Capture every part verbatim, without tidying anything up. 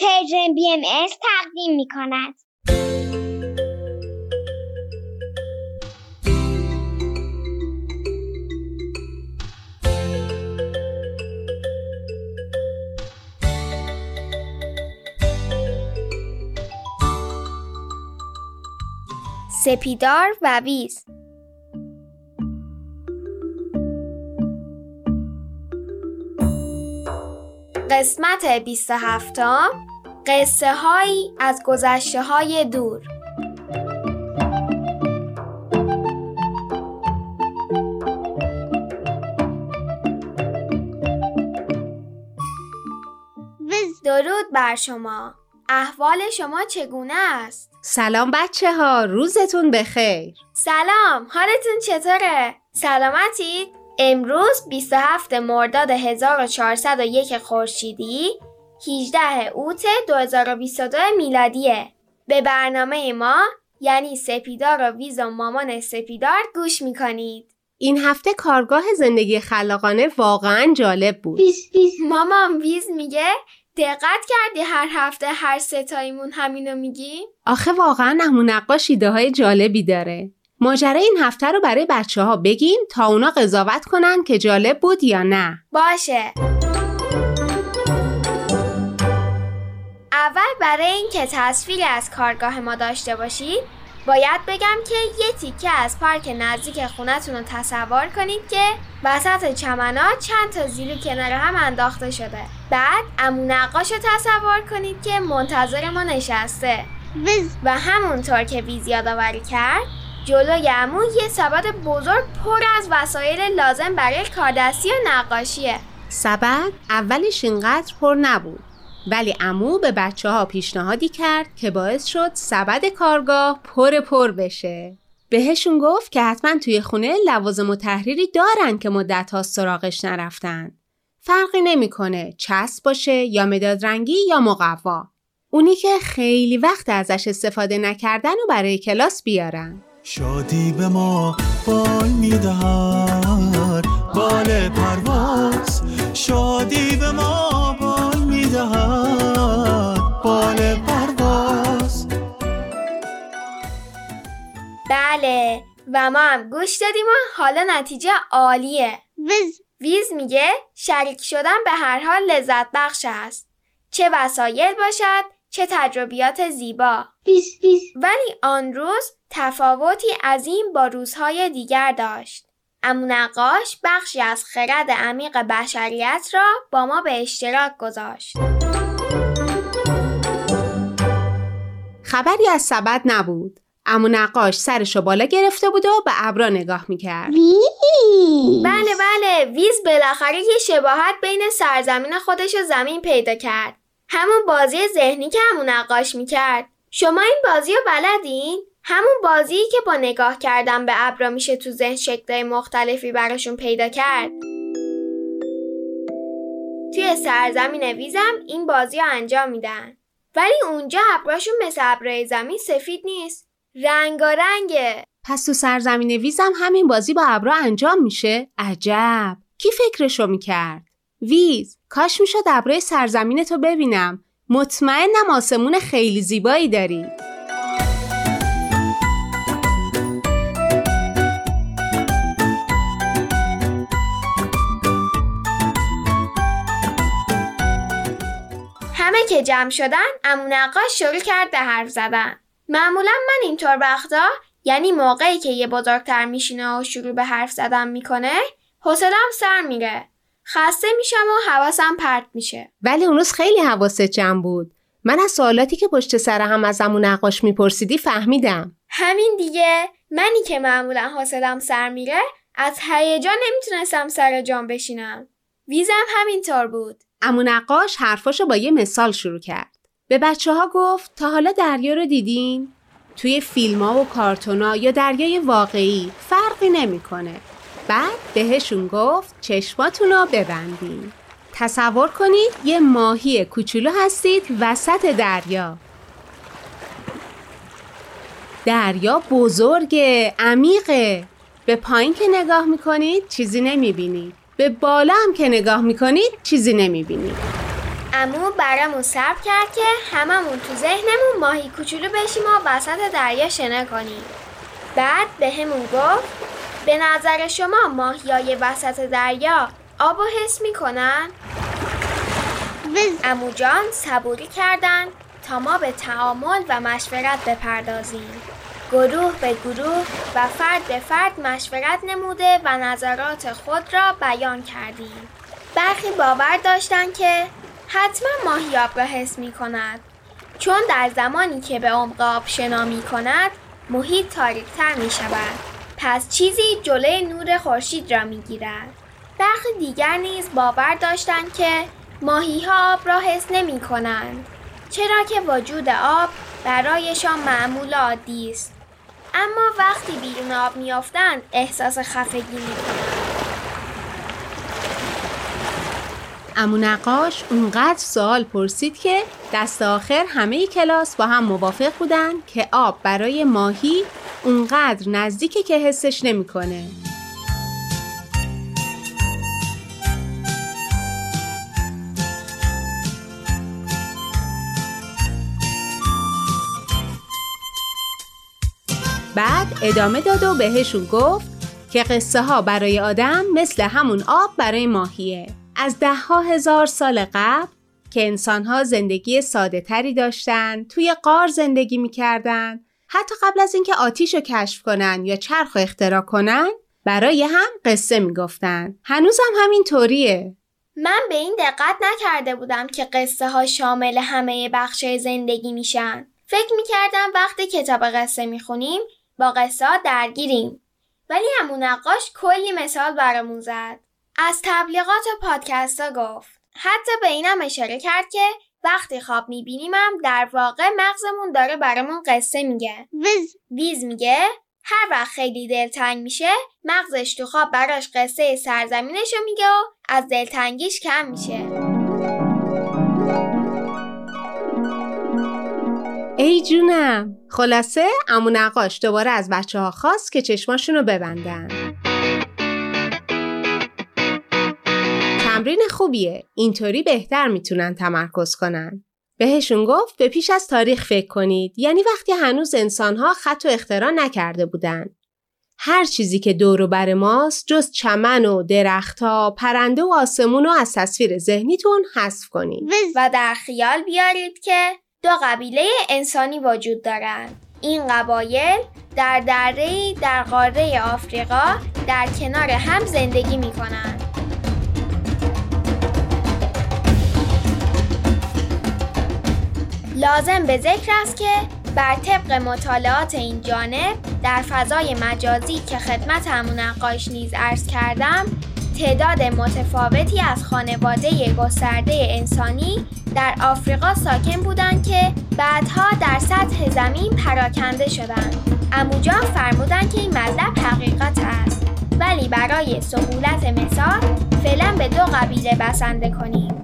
پرژن بی ام اس تقدیم می کند. سپیدار و ویز. قسمت بیست و هفت، قصه هایی از گذشته های دور. درود بر شما، احوال شما چگونه است؟ سلام بچه ها، روزتون بخیر. سلام، حالتون چطوره؟ سلامتی؟ امروز بیست و هفتم مرداد هزار و چهارصد و یک خورشیدی، هجدهم اوت دو هزار و بیست و دو میلادیه. به برنامه ما یعنی سپیدار و ویز و مامان سپیدار گوش میکنید. این هفته کارگاه زندگی خلاقانه واقعا جالب بود. مامان ویز میگه دقت کردی هر هفته هر ستایمون همینو میگیم؟ آخه واقعا عمو نقاش ایده های جالبی داره. ماجرای این هفته رو برای بچه ها بگیم تا اونا قضاوت کنن که جالب بود یا نه. باشه. اول برای این که تصویری از کارگاه ما داشته باشید باید بگم که یه تیکه از پارک نزدیک خونتون رو تصور کنید که وسط چمنا چند تا زیلو کنار هم انداخته شده. بعد عمو نقاش رو تصور کنید که منتظر ما نشسته وز. و همونطور که ویز یادآوری کرد، جلوی عمو یه سبد بزرگ پر از وسایل لازم برای کاردستی و نقاشیه. سبد اولش اینقدر پر نبود، ولی عمو به بچه ها پیشنهادی کرد که باعث شد سبد کارگاه پر پر بشه. بهشون گفت که حتما توی خونه لوازم و تحریری دارن که مدت ها سراغش نرفتن. فرقی نمیکنه چسب باشه یا مداد رنگی یا مقوا. اونی که خیلی وقت ازش استفاده نکردن و برای کلاس بیارن. شادی به ما بال میدهد، بال پرواز. شادی به ما بال میدهد، بال پرواز. بله، و ما هم گوش دادیم و حالا نتیجه عالیه. ویز ویز میگه شریک شدن به هر حال لذت بخش است، چه وسایل باشد چه تجربیات زیبا. بیش بیش. ولی آن روز تفاوتی عظیم با روزهای دیگر داشت. عمو نقاش بخشی از خرد عمیق بشریت را با ما به اشتراک گذاشت. خبری از سبد نبود. عمو نقاش سرشو بالا گرفته بود و به ابرا نگاه میکرد. ویز. بله بله، ویز بالاخره یه شباهت بین سرزمین خودش و زمین پیدا کرد. همون بازی ذهنی که عمو نقاش میکرد. شما این بازی رو بلدین؟ همون بازیی که با نگاه کردن به ابرا میشه تو ذهن شکل‌های مختلفی براشون پیدا کرد. توی سرزمین ویزم این بازی رو انجام میدن، ولی اونجا ابراشون مثل ابرای زمین سفید نیست، رنگارنگه. پس تو سرزمین ویزم همین بازی با ابرا انجام میشه؟ عجب، کی فکرشو میکرد؟ ویز، کاش میشد ابرای سرزمین تو ببینم. مطمئنم آسمون خیلی زیبایی داری. همه که جمع شدن، عمو نقاش شروع کرد به حرف زدن. معمولا من اینطور وقتا، یعنی موقعی که یه بزرگتر میشینه و شروع به حرف زدن میکنه، حوصله‌ام سر میره، خسته میشم و حواسم پرت میشه. ولی اون روز خیلی حواست جمع بود. من از سوالاتی که پشت سر هم از عمو نقاش میپرسیدی فهمیدم. همین دیگه، منی که معمولا حوصله‌ام سر میره، از هیجان نمیتونستم سر جام بشینم. ویزم همینطور بود. عمو نقاش حرفاشو با یه مثال شروع کرد. به بچه ها گفت تا حالا دریا رو دیدین؟ توی فیلم ها و کارتون ها یا دریای واقعی فرقی نمیکنه. بعد بهشون گفت چشماتون رو ببندین. تصور کنید یه ماهی کوچولو هستید وسط دریا. دریا بزرگه، عمیقه. به پایین که نگاه میکنید چیزی نمیبینید. به بالا هم که نگاه میکنید چیزی نمیبینید. عمو برامون صرف کرد که هممون تو ذهنمون ماهی کوچولو بشیم و وسط دریا شنا کنیم. بعد به همون گفت به نظر شما ماهیای وسط دریا آبو حس میکنن؟ عمو جان صبوری کردن تا ما به تعامل و مشورت بپردازیم. گروه به گروه و فرد به فرد مشورت نموده و نظرات خود را بیان کردیم. برخی باور داشتند که حتما ماهی آب را حس می کند، چون در زمانی که به عمق آب شنا می کند محیط تاریک‌تر می شود، پس چیزی جلوی نور خورشید را می گیرد. برخی دیگر نیز باور داشتند که ماهی‌ها آب را حس نمی کنند، چرا که وجود آب برایشان معمول عادی است، اما وقتی بیرون آب میافتند احساس خفگی میکنند. عمو نقاش اونقدر سوال پرسید که دست آخر همه کلاس با هم موافق بودن که آب برای ماهی اونقدر نزدیکه که حسش نمیکنه. بعد ادامه داد و بهشون گفت که قصه ها برای آدم مثل همون آب برای ماهیه. از ده ها هزار سال قبل که انسان ها زندگی ساده تری داشتن، توی غار زندگی میکردن، حتی قبل از اینکه آتیش رو کشف کنن یا چرخ رو اختراع کنن، برای هم قصه میگفتن. هنوز هم همین طوریه. من به این دقت نکرده بودم که قصه ها شامل همه بخشای زندگی میشن. فکر میکردم وقتی کتاب قصه میخونیم با قصه ها درگیریم، ولی عمو نقاش کلی مثال برامون زد. از تبلیغات و پادکست ها گفت، حتی به اینم اشاره کرد که وقتی خواب میبینیمم در واقع مغزمون داره برامون قصه میگه. ویز ویز میگه هر وقت خیلی دلتنگ میشه مغزش تو خواب براش قصه سرزمینشو میگه و از دلتنگیش کم میشه. ای جونم! خلاصه عمو نقاش دوباره از بچه ها خواست که چشماشونو ببندن. تمرین خوبیه، اینطوری بهتر میتونن تمرکز کنن. بهشون گفت به پیش از تاریخ فکر کنید، یعنی وقتی هنوز انسانها خط و اختراع نکرده بودن. هر چیزی که دور و بر ماست جز چمن و درخت‌ها، پرنده و آسمون رو از تصویر ذهنیتون حذف کنید و در خیال بیارید که دو قبیله انسانی وجود دارند. این قبایل در دره‌ای در قاره آفریقا در کنار هم زندگی می‌کنند. لازم به ذکر است که بر طبق مطالعات این جانب در فضای مجازی که خدمت عمو نقاش نیز عرض کردم، تعداد متفاوتی از خانواده گسترده انسانی در آفریقا ساکن بودند که بعدها در سطح زمین پراکنده شدند. عمو جان فرمودند که این مطلب حقیقت است، ولی برای سهولت مثال فعلا به دو قبیله بسنده کنیم.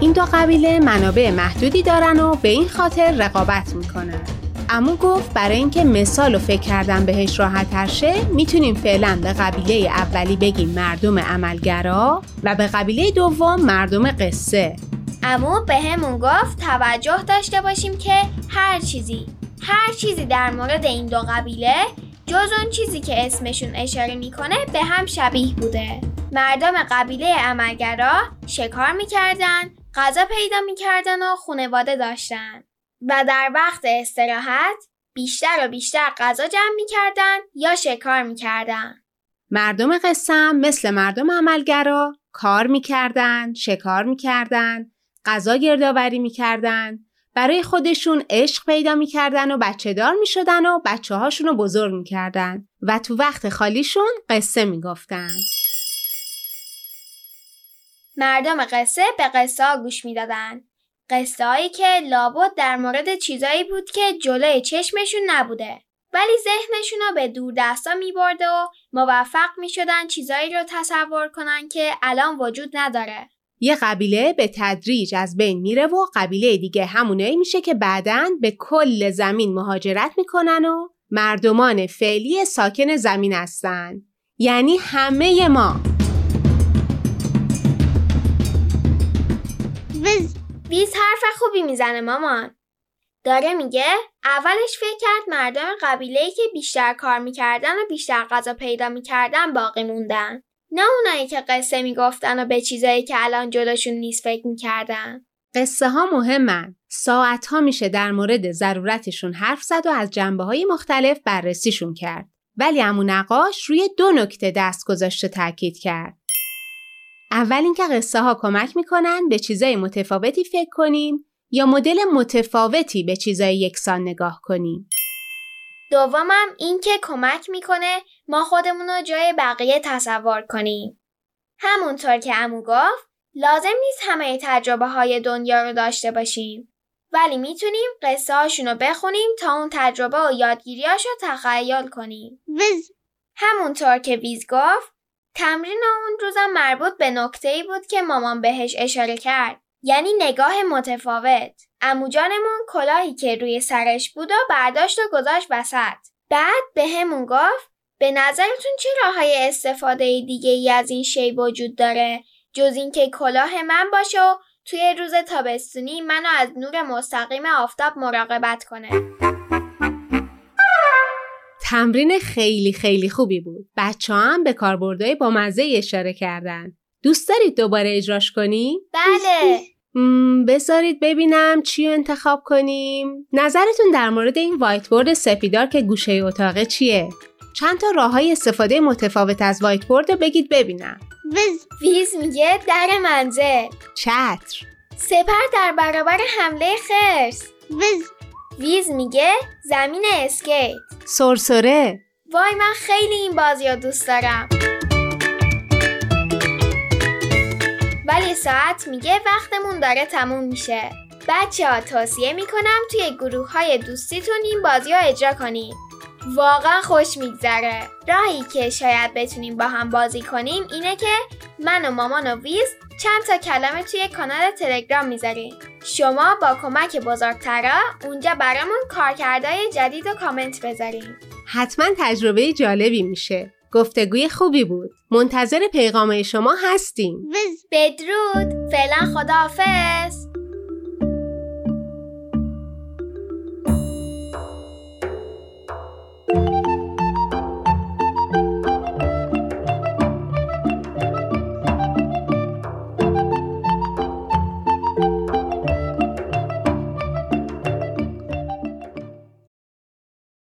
این دو قبیله منابع محدودی دارن و به این خاطر رقابت میکنن. عمو گفت برای اینکه مثال و فکر کردن بهش راحت‌تر شه، میتونیم فعلا به قبیله اولی بگیم مردم عملگرا و به قبیله دوم مردم قصه. عمو به همون گفت توجه داشته باشیم که هر چیزی هر چیزی در مورد این دو قبیله جز اون چیزی که اسمشون اشاره میکنه به هم شبیه بوده. مردم قبیله عملگرا شکار میکردن، غذا پیدا میکردن و خانواده داشتن و در وقت استراحت بیشتر و بیشتر غذا جمع میکردن یا شکار میکردن. مردم قصه مثل مردم عملگرا کار میکردن، شکار میکردن، غذا گردآوری میکردن، برای خودشون عشق پیدا میکردن و بچه دار میشدن و بچه هاشون رو بزرگ میکردن و تو وقت خالیشون قصه میگفتن. مردم قصه به قصه ها گوش میدادن، قصه هایی که لابد در مورد چیزایی بود که جلوی چشمشون نبوده، ولی ذهنشون رو به دور دستا میبرد و موفق میشدن چیزایی رو تصور کنن که الان وجود نداره. یه قبیله به تدریج از بین میره و قبیله دیگه همونایی میشه که بعداً به کل زمین مهاجرت میکنن و مردمان فعلی ساکن زمین هستند، یعنی همه ما. وز بیز حرف خوبی میزنه مامان. داره میگه اولش فکر کرد مردم قبیله‌ای که بیشتر کار میکردن و بیشتر غذا پیدا میکردن باقی موندن، نه اونایی که قصه میگفتن و به چیزایی که الان جلوشون نیست فکر میکردن. قصه ها مهمن. ساعت ها میشه در مورد ضرورتشون حرف زد و از جنبه های مختلف بررسیشون کرد. ولی عمو نقاش روی دو نکته دست گذاشت و تاکید کرد. اول اینکه قصه ها کمک میکنن به چیزای متفاوتی فکر کنیم یا مدل متفاوتی به چیزای یکسان نگاه کنیم. دومم اینکه کمک میکنه ما خودمون رو جای بقیه تصور کنیم. همونطور که عمو گفت لازم نیست همه تجربه های دنیا رو داشته باشیم، ولی میتونیم قصه هاشون رو بخونیم تا اون تجربه و یادگیریاش رو تخیل کنیم. ویز همونطور که ویز گفت، تمرین اون روزم مربوط به نکته‌ای بود که مامان بهش اشاره کرد، یعنی نگاه متفاوت. عمو جانمون کلاهی که روی سرش بود و برداشت و گذاشت وسط. بعد به همون گفت به نظرتون چه راه‌های استفاده دیگه ای از این شی وجود داره جز این که کلاه من باشه و توی روز تابستونی منو از نور مستقیم آفتاب مراقبت کنه؟ تمرین خیلی خیلی خوبی بود. بچه هم به کاربردهای با مزه اشاره کردن. دوست دارید دوباره اجراش کنیم؟ بله. بذارید ببینم چی انتخاب کنیم. نظرتون در مورد این وایت بورد سپیدار که گوشه اتاقه چیه؟ چند تا راههای استفاده متفاوت از وایت بورد بگید ببینم. ویز ویز میگه در منزل، چتر، سپر در برابر حمله خرس. ویز ویز میگه زمین اسکیت، سرسره. وای من خیلی این بازی رو دوست دارم. ولی ساعت میگه وقتمون داره تموم میشه. بچه ها توصیه میکنم توی گروه های دوستیتون این بازی رو اجرا کنید. واقعا خوش میگذره. راهی که شاید بتونیم با هم بازی کنیم اینه که من و مامان و ویز چند تا کلمه توی کانال تلگرام میذاریم. شما با کمک بزرگترا اونجا برامون کارکردهای جدید و کامنت بذاریم. حتما تجربه جالبی میشه. گفتگوی خوبی بود. منتظر پیغام شما هستیم. بدرود. فعلا خداحافظ.